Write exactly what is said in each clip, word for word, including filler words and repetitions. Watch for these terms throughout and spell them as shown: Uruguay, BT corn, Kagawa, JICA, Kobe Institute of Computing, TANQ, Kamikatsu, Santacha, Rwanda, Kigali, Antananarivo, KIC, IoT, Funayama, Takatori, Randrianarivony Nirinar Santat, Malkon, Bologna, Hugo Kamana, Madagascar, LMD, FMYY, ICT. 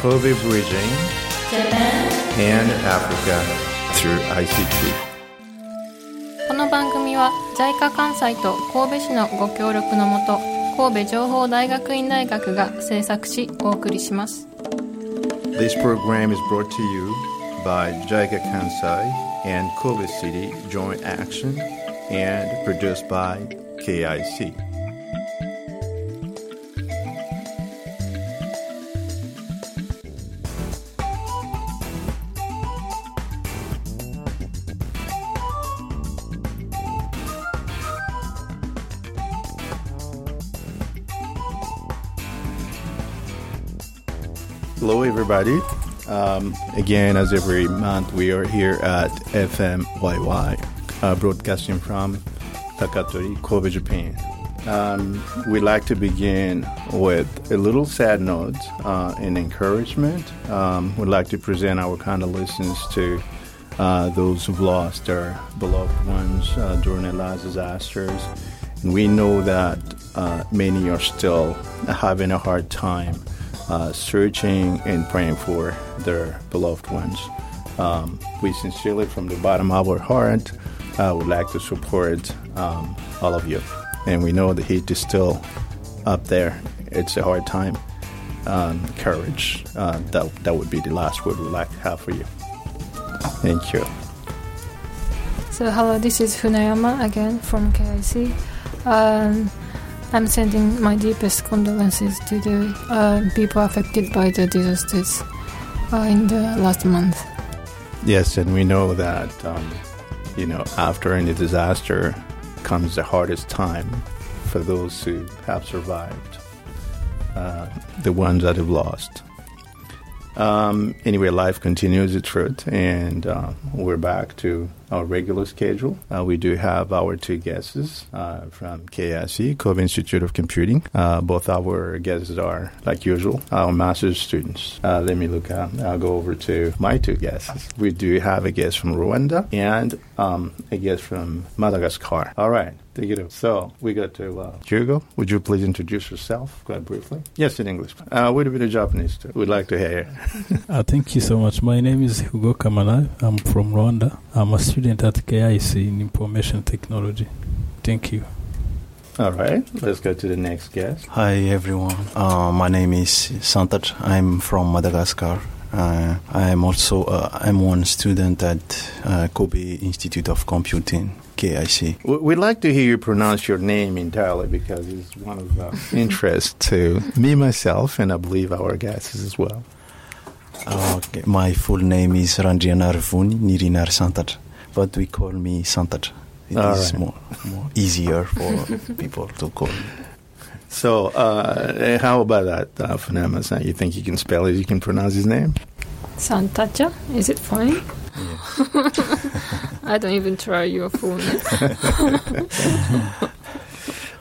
Kobe bridging Japan and Africa through アイシーティー。 この番組は ジャイカ 関西と神戸市のご協力のもと、神戸情報大学院大学が制作しお送りします。 This program is brought to you by ジャイカ Kansai and Kobe City Joint Action and produced by ケーアイシー。Hello everybody. Um, again, as every month, we are here at F M Y Y, uh, broadcasting from Takatori, Kobe, Japan. Um, we'd like to begin with a little sad note uh, and encouragement. Um, we'd like to present our condolences to uh, those who've lost their beloved ones uh, during the last disasters. And we know that uh, many are still having a hard time Uh, searching and praying for their beloved ones. Um, we sincerely, from the bottom of our heart, uh, would like to support um, all of you. And we know the heat is still up there. It's a hard time. Um, courage. Uh, that, that would be the last word we'd like to have for you. Thank you. So, hello, this is Funayama again from K I C. Um, I'm sending my deepest condolences to the uh, people affected by the disasters uh, in the last month. Yes, and we know that, um, you know, after any disaster comes the hardest time for those who have survived, uh, the ones that have lost. Um, anyway, life continues its route, and uh, we're back to our regular schedule. Uh, we do have our two guests uh, from K I C, Kobe Institute of Computing. Uh, both our guests are, like usual, our master's students. Uh, let me look up. I'll go over to my two guests. We do have a guest from Rwanda and um, a guest from Madagascar. All right. Take it up. So we got to uh, Hugo. Would you please introduce yourself quite briefly? Yes, in English. Uh, we'd be Japanese too. We'd like to hear. uh, thank you so much. My name is Hugo Kamana. I'm from Rwanda. I'm a student at K I C in Information Technology. Thank you. All right. Let's go to the next guest. Hi, everyone. Uh, my name is Santacha. I'm from Madagascar. Uh, I'm also uh, I'm one student at uh, Kobe Institute of Computing. K I C. We'd like to hear you pronounce your name entirely because it's one of the interests to me, myself, and I believe our guests as well. Okay. My full name is Randrianarivony Nirinar Santat, but we call me Santacha. It All is right. more, more easier for people to call me. So uh, how about that, uh, Funayama? You think you can spell it, you can pronounce his name? Santacha, is it fine? I don't even try your phone.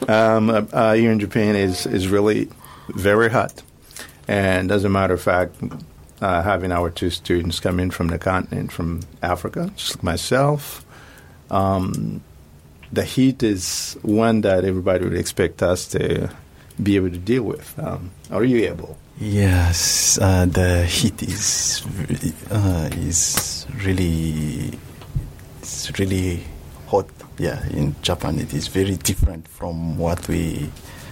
um, uh, here in Japan is, is really very hot. And as a matter of fact, uh, having our two students come in from the continent, from Africa, just like myself, um, the heat is one that everybody would expect us to be able to deal with. Um, are you able? Yes, uh, the heat is uh, is really it's really hot. Yeah, in Japan it is very different from what we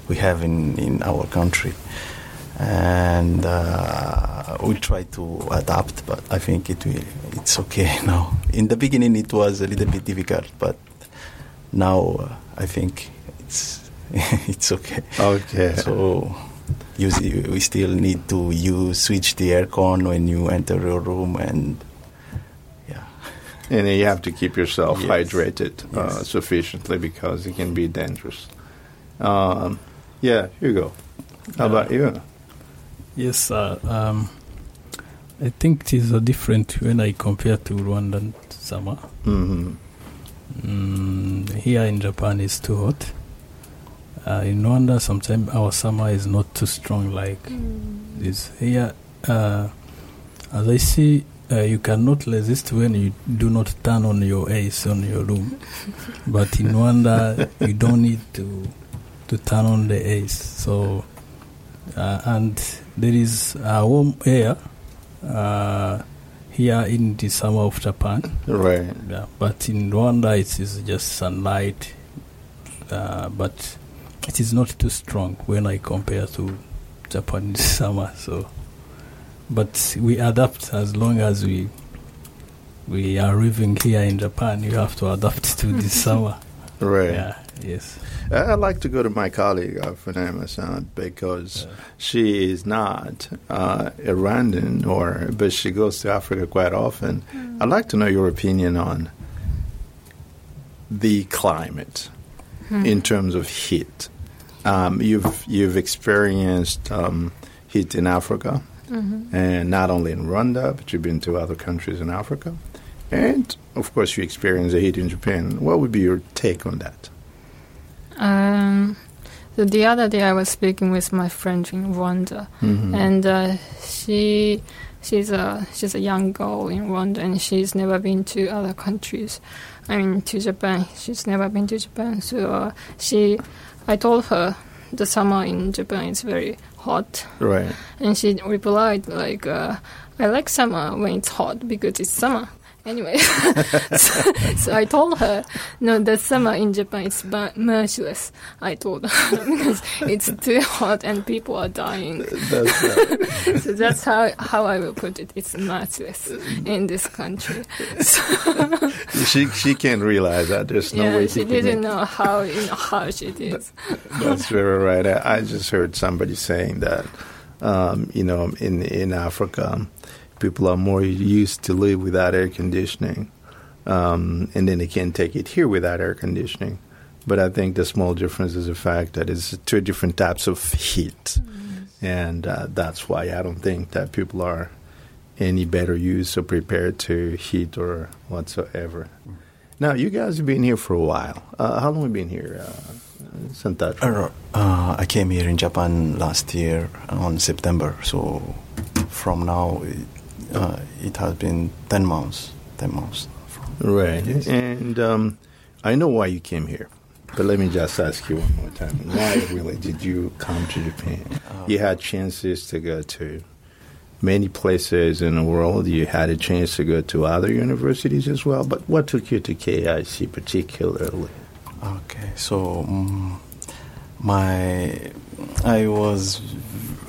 we have in, in our country, and uh, we try to adapt. But I think it will it's okay now. In the beginning it was a little bit difficult, but now uh, I think it's it's okay. Okay. So. You, we still need to you switch the aircon when you enter your room, and yeah. And then you have to keep yourself yes. hydrated yes. Uh, sufficiently because it can be dangerous. Um, yeah, Hugo. How uh, about you? Yes, uh, um, I think it is uh, different when I compare to Rwandan summer. Mm-hmm. Mm, here in Japan, it's too hot. Uh, in Rwanda, sometimes our summer is not too strong like mm. this. Here, uh, as I see, uh, you cannot resist when you do not turn on your A C on your room. But in Rwanda, you don't need to to turn on the A C. So uh, and there is uh, warm air uh, here in the summer of Japan. Right. Yeah, but in Rwanda it is just sunlight, uh, but it is not too strong when I compare to Japanese summer. So, but we adapt as long as we we are living here in Japan. You have to adapt to this summer. Right. Yeah. Yes. I like to go to my colleague uh, Funema San because yeah. she is not uh, Iranian, or but she goes to Africa quite often. Mm. I'd like to know your opinion on the climate hmm. in terms of heat. Um, you've you've experienced um, heat in Africa, mm-hmm. and not only in Rwanda, but you've been to other countries in Africa, and of course you experience the heat in Japan. What would be your take on that? Um, so the other day I was speaking with my friend in Rwanda, mm-hmm. and uh, she she's a she's a young girl in Rwanda, and she's never been to other countries. I mean, to Japan. She's never been to Japan, so uh, she. I told her the summer in Japan is very hot, right? And she replied like, uh, "I like summer when it's hot because it's summer." Anyway, so, so I told her, no, the summer in Japan is ba- merciless, I told her, because it's too hot and people are dying. That's right. So that's how, how I will put it. It's merciless in this country. So she she can't realize that. There's no yeah, way she, she didn't know how, you know, harsh it is. That's very right. I, I just heard somebody saying that, um, you know, in in Africa, people are more used to live without air conditioning, um, and then they can't take it here without air conditioning. But I think the small difference is the fact that it's two different types of heat, mm-hmm. and uh, that's why I don't think that people are any better used or prepared to heat or whatsoever. Mm-hmm. Now, you guys have been here for a while. Uh, how long have you been here, uh, Santacha? Uh, I came here in Japan last year on September, so from now... It, Uh, it has been ten months. ten months. Right. Yes. And um, I know why you came here, but let me just ask you one more time. Why really did you come to Japan? Uh, you had chances to go to many places in the world. You had a chance to go to other universities as well. But what took you to K I C particularly? Okay. So um, my I was...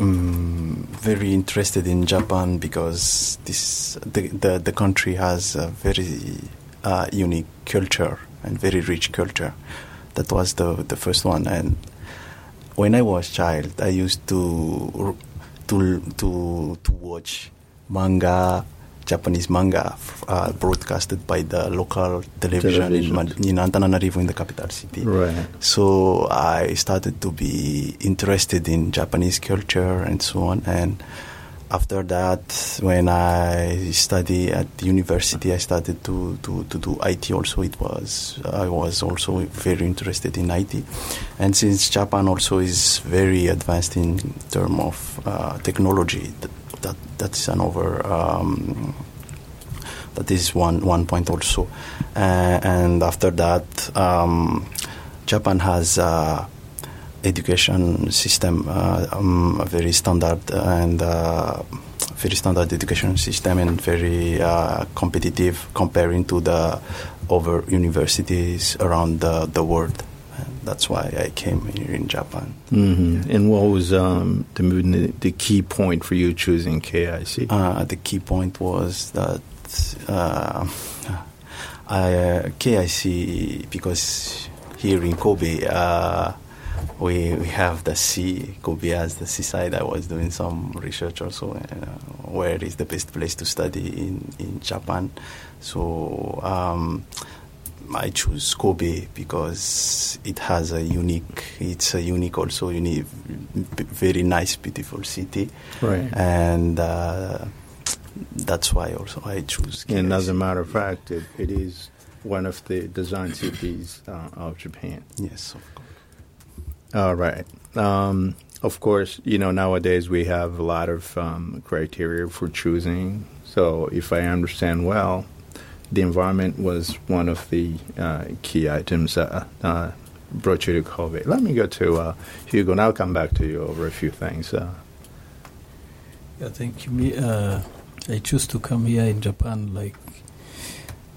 Um, very interested in Japan because this the the, the country has a very uh, unique culture and very rich culture. That was the the first one. And when I was a child, I used to to to to watch manga, Japanese manga, uh, broadcasted by the local television, television. In, in Antananarivo, in the capital city. Right. So I started to be interested in Japanese culture and so on. And after that, when I studied at university, I started to, to, to do I T also. It was I was also very interested in I T. And since Japan also is very advanced in terms of uh, technology, That that's another. Um, that is one one point also, uh, and after that, um, Japan has uh, education system, uh, um, a very standard and uh, very standard education system, and very uh, competitive comparing to the other universities around the, the world. That's why I came here in Japan. Mm-hmm. And what was um, the, the key point for you choosing K I C? Uh, the key point was that uh, I, uh, K I C, because here in Kobe, uh, we we have the sea. Kobe has the seaside. I was doing some research also, uh, where is the best place to study in, in Japan. So... Um, I choose Kobe because it has a unique, it's a unique also, unique, very nice, beautiful city. Right. And uh, that's why also I choose Kobe. And as a matter of fact, it, it is one of the design cities uh, of Japan. Yes, of course. All right. Um, of course, you know, nowadays we have a lot of um, criteria for choosing. So if I understand well, the environment was one of the uh, key items that uh, brought you to Kobe. Let me go to uh, Hugo, and I'll come back to you over a few things. Uh, yeah, thank you. Me, uh, I choose to come here in Japan, like,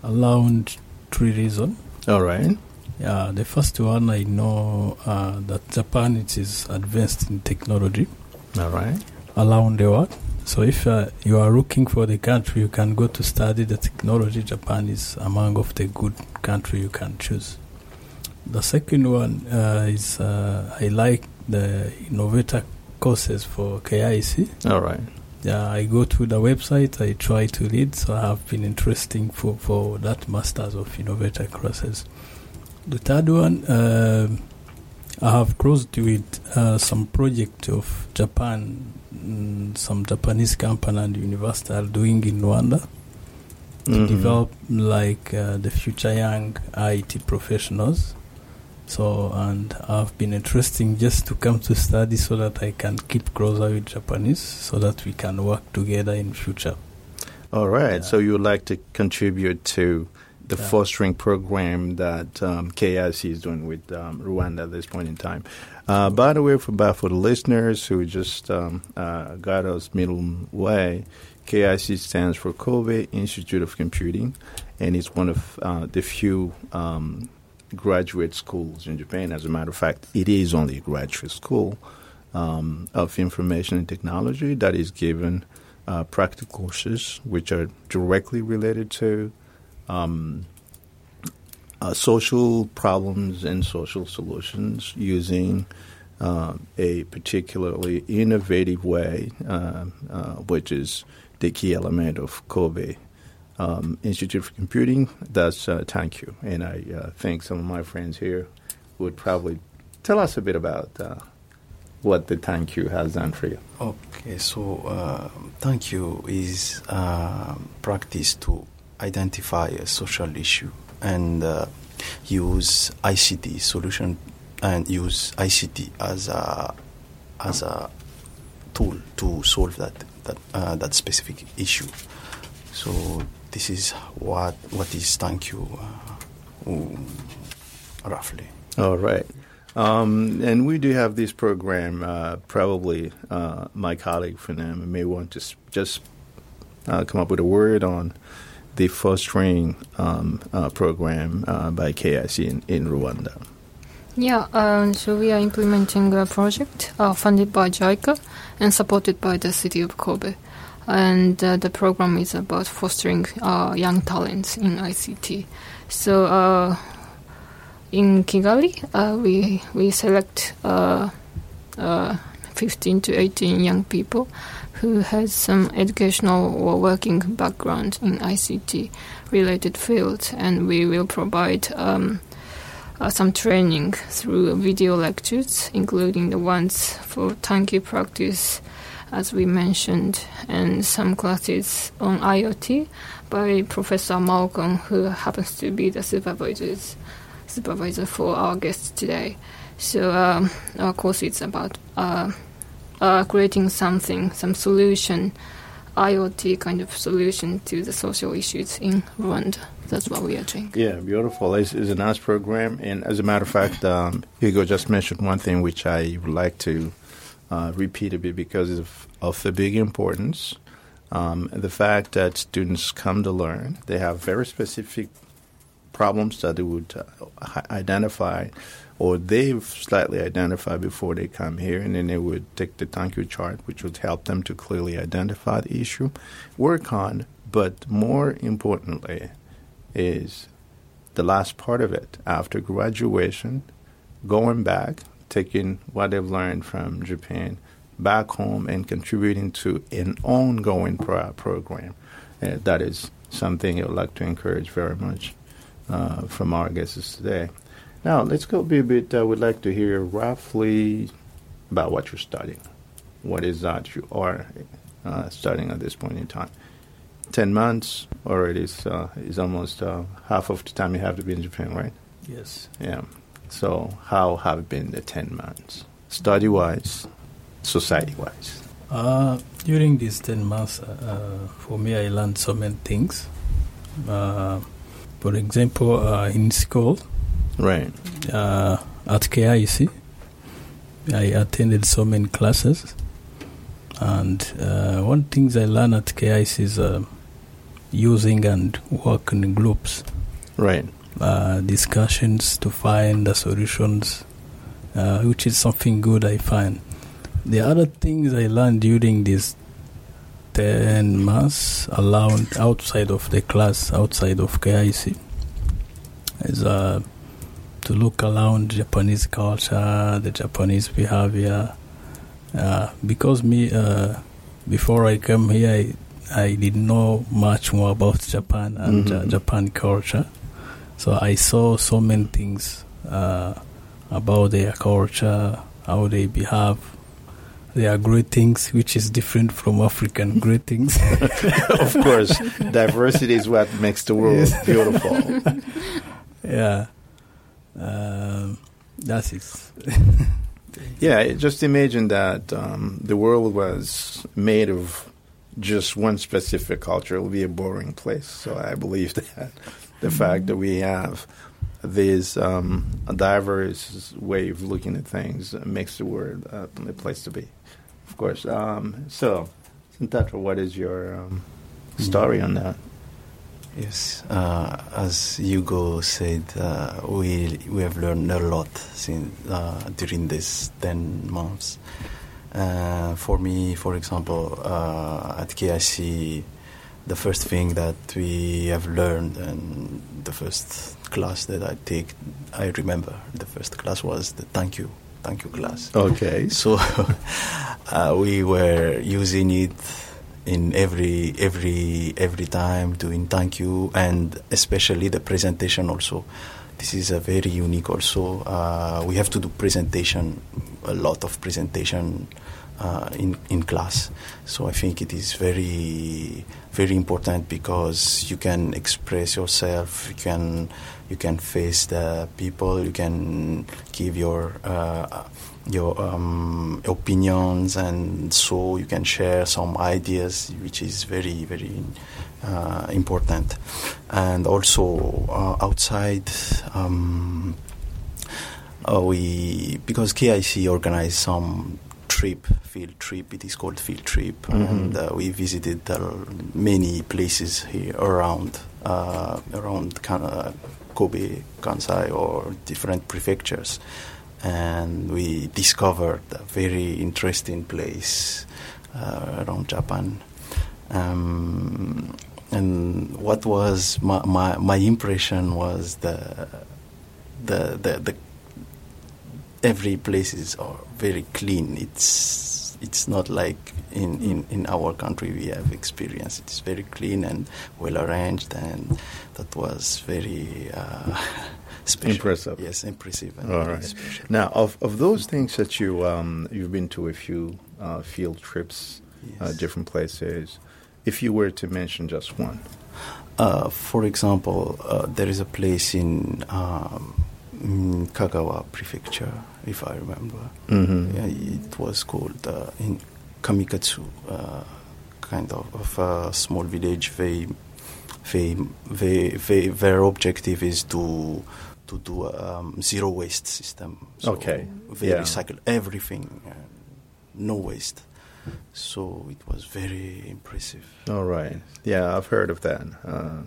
around three reasons. All right. Yeah, the first one, I know uh, that Japan, it is advanced in technology. All right. Around the world. So if uh, you are looking for the country, you can go to study the technology. Japan is among of the good country you can choose. The second one uh, is uh, I like the innovator courses for K I C. All right. Yeah, I go to the website, I try to read, so I have been interesting for, for that Masters of Innovator courses. The third one, uh, I have crossed with uh, some project of Japan, mm, some Japanese company and university are doing in Rwanda to mm-hmm. develop like uh, the future young I T professionals. So, and I've been interesting just to come to study so that I can keep closer with Japanese so that we can work together in future. All right. Yeah. So you would like to contribute to the yeah. fostering program that um, K I C is doing with um, Rwanda at this point in time. Uh, by the way, for, for the listeners who just um, uh, got us middle way, K I C stands for Kobe Institute of Computing, and it's one of uh, the few um graduate schools in Japan. As a matter of fact, it is only a graduate school um, of information and technology that is given uh, practical courses which are directly related to um, uh, social problems and social solutions using uh, a particularly innovative way, uh, uh, which is the key element of Kobe Um, Institute for Computing. That's uh, TANQ. And I uh, think some of my friends here would probably tell us a bit about uh, what the TANQ has done for you. Okay, so uh, TANQ is uh, practice to identify a social issue and uh, use I C T solution and use I C T as a as a tool to solve that that uh, that specific issue. So this is what what is TANQ uh, um, roughly. All right. Um, and we do have this program. Uh, probably uh, my colleague, Fernand, may want to s- just uh, come up with a word on the fostering um, uh, program uh, by K I C in, in Rwanda. Yeah, um, so we are implementing a project uh, funded by JICA and supported by the city of Kobe. And uh, the program is about fostering uh, young talents in I C T. So uh, in Kigali, uh, we we select uh, uh, fifteen to eighteen young people who has some educational or working background in I C T-related fields, and we will provide um, uh, some training through video lectures, including the ones for TANQ practice, as we mentioned, and some classes on IoT by Professor Malkon, who happens to be the supervisors, supervisor for our guests today. So um, our course is about uh, uh, creating something, some solution, IoT kind of solution to the social issues in Rwanda. That's what we are doing. Yeah, beautiful. It's, it's a nice program. And as a matter of fact, um, Hugo just mentioned one thing which I would like to Uh, repeatedly because of, of the big importance, um, the fact that students come to learn. They have very specific problems that they would uh, identify, or they've slightly identified before they come here, and then they would take the TANQ chart, which would help them to clearly identify the issue, work on, but more importantly is the last part of it. After graduation, going back, taking what they've learned from Japan back home and contributing to an ongoing pro- program. Uh, that is something I would like to encourage very much uh, from our guests today. Now, let's go be a bit, I would like to hear roughly about what you're studying. What is that you are uh, studying at this point in time? Ten months already is, uh, is almost uh, half of the time you have to be in Japan, right? Yes. Yeah. So how have been the ten months, study-wise, society-wise? Uh, during these ten months, uh, for me, I learned so many things. Uh, for example, uh, in school, right? Uh, at K I C. I attended so many classes, and uh, one things I learned at K I C is uh, using and working in groups, right? Uh, discussions to find the solutions, uh, which is something good I find. The other things I learned during these ten months alone outside of the class, outside of K I C, is uh, to look around Japanese culture, the Japanese behavior. Uh, because me, uh, before I came here, I, I didn't know much more about Japan and mm-hmm. uh, Japan culture. So I saw so many things uh, about their culture, how they behave. Their greetings, which is different from African greetings. Of course, diversity is what makes the world yes. beautiful. Yeah, uh, that's it. Yeah, just imagine that um, the world was made of just one specific culture. It would be a boring place. So I believe that the fact that we have this um, diverse way of looking at things makes the world uh, a place to be. Of course. Um, so, Santacha, what is your um, story on that? Yes, uh, as Hugo said, uh, we we have learned a lot since uh, during these ten months. Uh, for me, for example, uh, at K I C, the first thing that we have learned, and the first class that I take, I remember the first class was the TANQ. TANQ class. Okay. So uh, we were using it in every every every time, doing TANQ, and especially the presentation also. This is a very unique also. Uh, we have to do presentation, a lot of presentation uh, in in class. So I think it is very very important because you can express yourself. You can you can face the people. You can give your. Uh, your um, opinions, and so you can share some ideas, which is very, very uh, important. And also uh, outside, um, uh, we because K I C organized some trip, field trip, it is called field trip, mm-hmm. and uh, we visited uh, many places here around, uh, around Kana, Kobe, Kansai, or different prefectures. And we discovered a very interesting place uh, around Japan. Um, and what was my, my my impression was the the the, the every places are very clean. It's it's not like in, in, in our country we have experienced. It's very clean and well arranged, and that was very. Uh, Special. Impressive. Yes, impressive. And all right. Special. Now, of, of those things that you, um, you've been to a few uh, field trips, yes. uh, different places, if you were to mention just one. Uh, for example, uh, there is a place in, um, in Kagawa Prefecture, if I remember. Mm-hmm. Yeah, it was called uh, in Kamikatsu, uh, kind of, of a small village. They, they, they, they, their objective is to... to do a um, zero waste system. So okay. They yeah. recycle everything, uh, no waste. So it was very impressive. All right. Yes. Yeah, I've heard of that. Uh,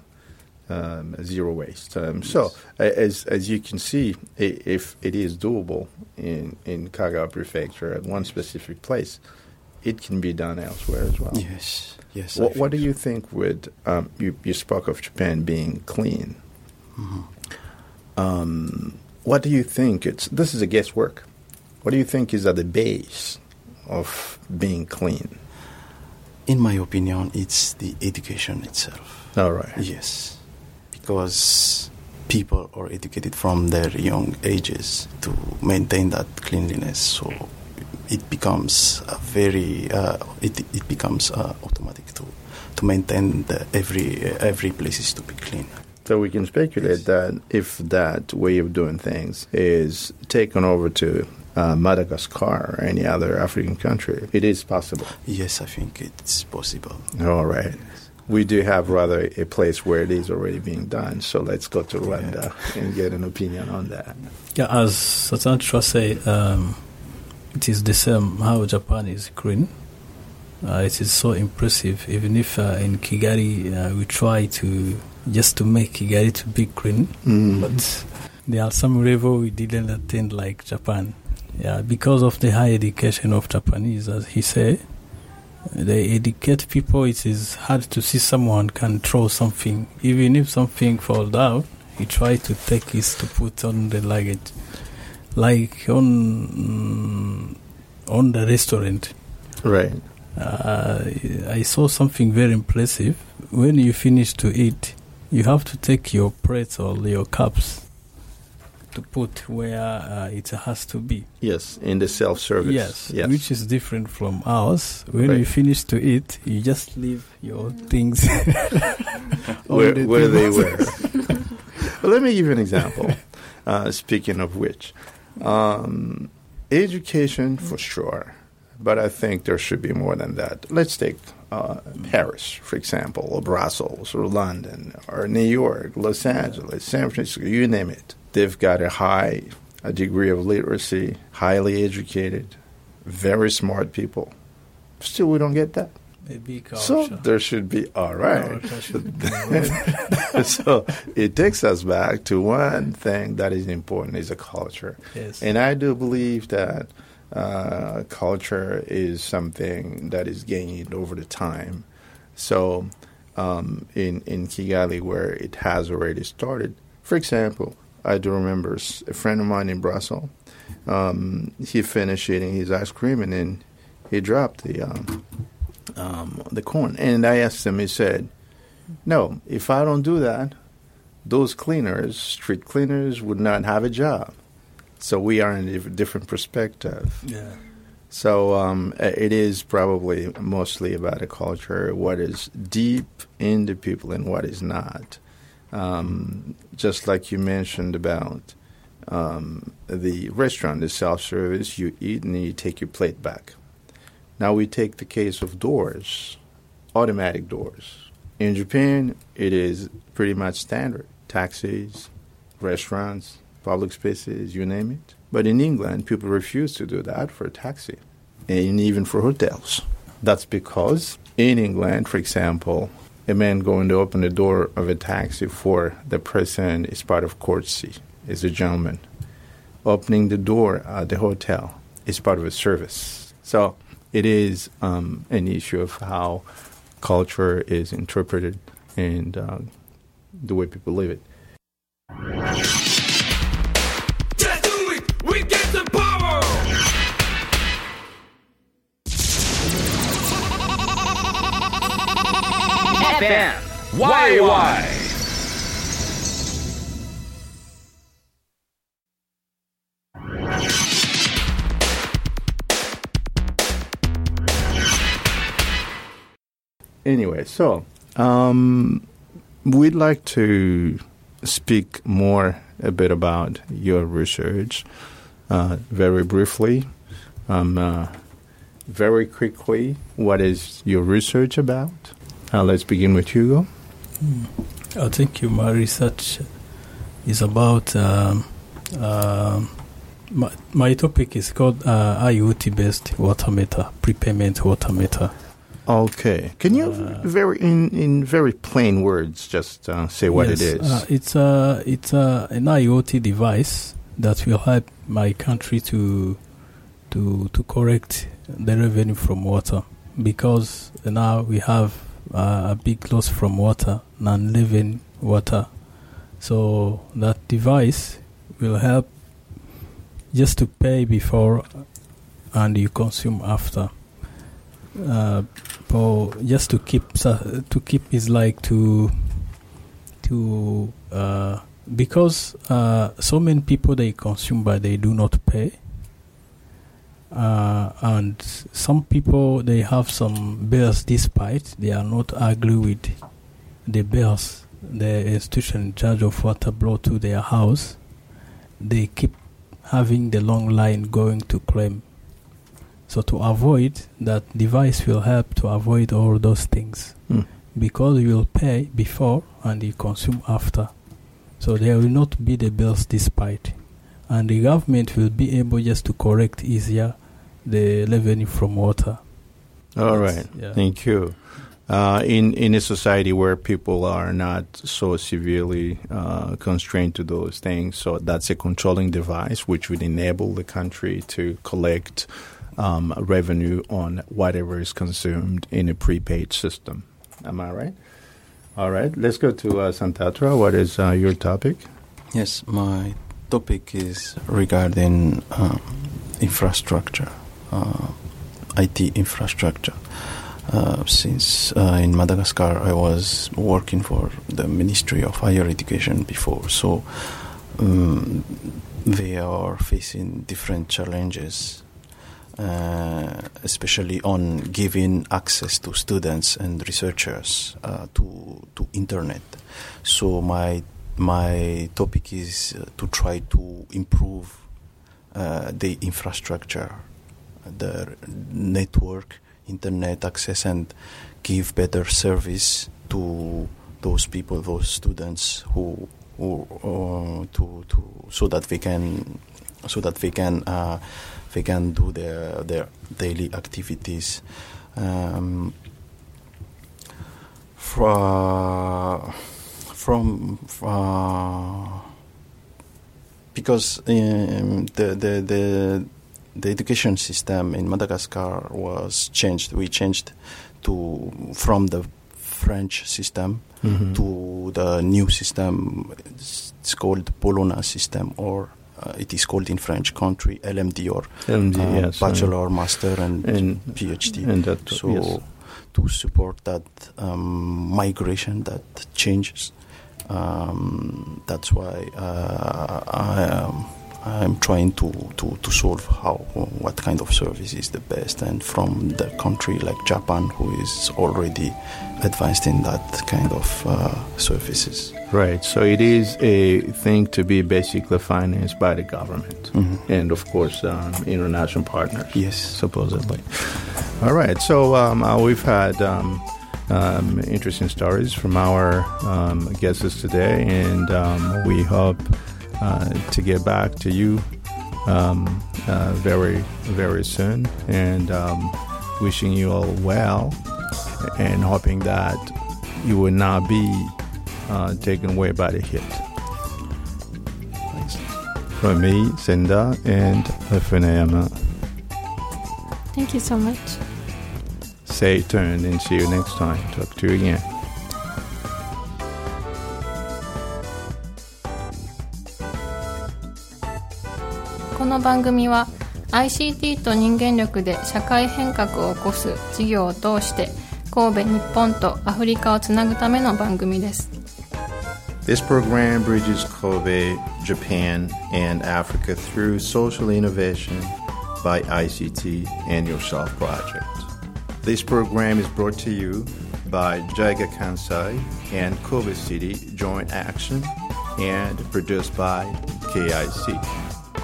um, zero waste. Um, yes. So as as you can see, i- if it is doable in, in Kagawa Prefecture at one yes. specific place, it can be done elsewhere as well. Yes. Yes. What, what do so. you think would um, you you spoke of Japan being clean? Mm-hmm. Um, what do you think? It's this is a guesswork. What do you think is at the base of being clean? In my opinion, it's the education itself. All right. Yes, because people are educated from their young ages to maintain that cleanliness. So it becomes a very uh, it it becomes uh, automatic to to maintain the every every places to be clean. So we can speculate yes. that if that way of doing things is taken over to uh, Madagascar or any other African country, it is possible. Yes, I think it's possible. All right. Yes. we do have rather a place where it is already being done. So let's go to Rwanda yeah. and get an opinion on that. Yeah, as Santacha said, um, it is the same how Japan is green. Uh, it is so impressive. Even if uh, in Kigali uh, we try to just to make Kigali to be green, mm. but there are some level we didn't attain like Japan. Yeah, because of the high education of Japanese, as he said, they educate people. It is hard to see someone can throw something, even if something falls down. He tries to take it to put on the luggage, like on mm, on the restaurant. Right. Uh, I saw something very impressive. When you finish to eat, you have to take your plates or your cups to put where uh, it has to be. Yes, in the self-service. Yes, yes. Which is different from ours. When right. you finish to eat, you just leave your things where, the where they were. Well, let me give you an example, uh, speaking of which. Um, education, for sure. But I think there should be more than that. Let's take uh, Paris, for example, or Brussels, or London, or New York, Los Angeles, San Francisco, you name it. They've got a high a degree of literacy, highly educated, very smart people. Still, we don't get that. Maybe culture. So there should be, all right. Be so it takes us back to one thing that is important, is a culture. Yes. And I do believe that Uh, culture is something that is gained over the time. So um, in, in Kigali, where it has already started, for example, I do remember a friend of mine in Brussels, um, he finished eating his ice cream and then he dropped the, um, um, the corn. And I asked him, he said, no, if I don't do that, those cleaners, street cleaners, would not have a job. So we are in a different perspective. Yeah. So um, it is probably mostly about a culture, what is deep in the people and what is not. Um, just like you mentioned about um, the restaurant, the self-service, you eat and then you take your plate back. Now we take the case of doors, automatic doors. In Japan, it is pretty much standard. Taxis, restaurants, public spaces, you name it. But in England, people refuse to do that for a taxi and even for hotels. That's because in England, for example, a man going to open the door of a taxi for the person is part of courtesy, is a gentleman. Opening the door at the hotel is part of a service. So it is um, an issue of how culture is interpreted and uh, the way people live it.エフエムワイワイ Anyway, so um, we'd like to speak more a bit about your research uh, very briefly, um, uh, very quickly. What is your research about? Uh, let's begin with Hugo. Mm. I think my research is about, uh, uh, my, my topic is called uh, I O T-based water meter, prepayment water meter. Okay. Can you, uh, very in, in very plain words, just uh, say what yes, it is? Uh, it's uh, it's uh, an I O T device that will help my country to to to correct the revenue from water, because now we have Uh, a big loss from water, non-living water. So that device will help just to pay before and you consume after. Uh, but just to keep uh, to keep is like to to uh, because uh, so many people they consume but they do not pay. Uh, and some people, they have some bills despite they are not agree with the bills the institution in charge of water brought to their house. They keep having the long line going to claim. So to avoid, that device will help to avoid all those things. Mm. because you will pay before and you consume after. So there will not be the bills despite. And the government will be able just to correct easier the revenue from water. All right. Yeah. Thank you. Uh, in, in a society where people are not so severely uh, constrained to those things, so that's a controlling device which would enable the country to collect um, revenue on whatever is consumed in a prepaid system. Am I right? All right. Let's go to uh, Santatra. What is uh, your topic? Yes, my topic is regarding uh, infrastructure, uh, I T infrastructure. Uh, since uh, in Madagascar I was working for the Ministry of Higher Education before, so um, they are facing different challenges, uh, especially on giving access to students and researchers uh, to to internet. So my my topic is uh, to try to improve uh, the infrastructure, the network, internet access, and give better service to those people, those students who, who uh, to to so that they can so that they can uh, they can do their their daily activities. Um, fra, from uh, because um, the the the. The education system in Madagascar was changed. We changed to from the French system mm-hmm. to the new system. It's called Bologna system, or uh, it is called in French country L M D, or L M D, uh, yes, bachelor, and master, and, and PhD. And that, so yes. To support that um, migration, that changes, um, that's why uh, I am. Um, I'm trying to, to, to solve how what kind of service is the best, and from the country like Japan, who is already advanced in that kind of uh, services. Right. So it is a thing to be basically financed by the government, mm-hmm. and of course um, international partners. Yes, supposedly. All right. So um, uh, we've had. Um, Um, interesting stories from our um, guests today, and um, we hope uh, to get back to you um, uh, very, very soon, and um, wishing you all well, and hoping that you will not be uh, taken away by the heat. Thanks. From me, Senda, and Funayama. Thank you so much. Stay tuned and see you next time. Talk to you again.この番組は アイシーティー と人間力で社会変革を起こす事業を通して神戸、日本とアフリカをつなぐための番組です。This program bridges Kobe, Japan, and Africa through social innovation by I C T and Yourself Project. This program is brought to you by JICA Kansai and Kobe City Joint Action and produced by ケーアイシー。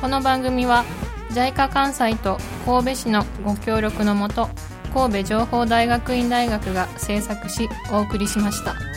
この番組は ジャイカ 関西と神戸市のご協力のもと、神戸情報大学院大学が制作しお送りしました。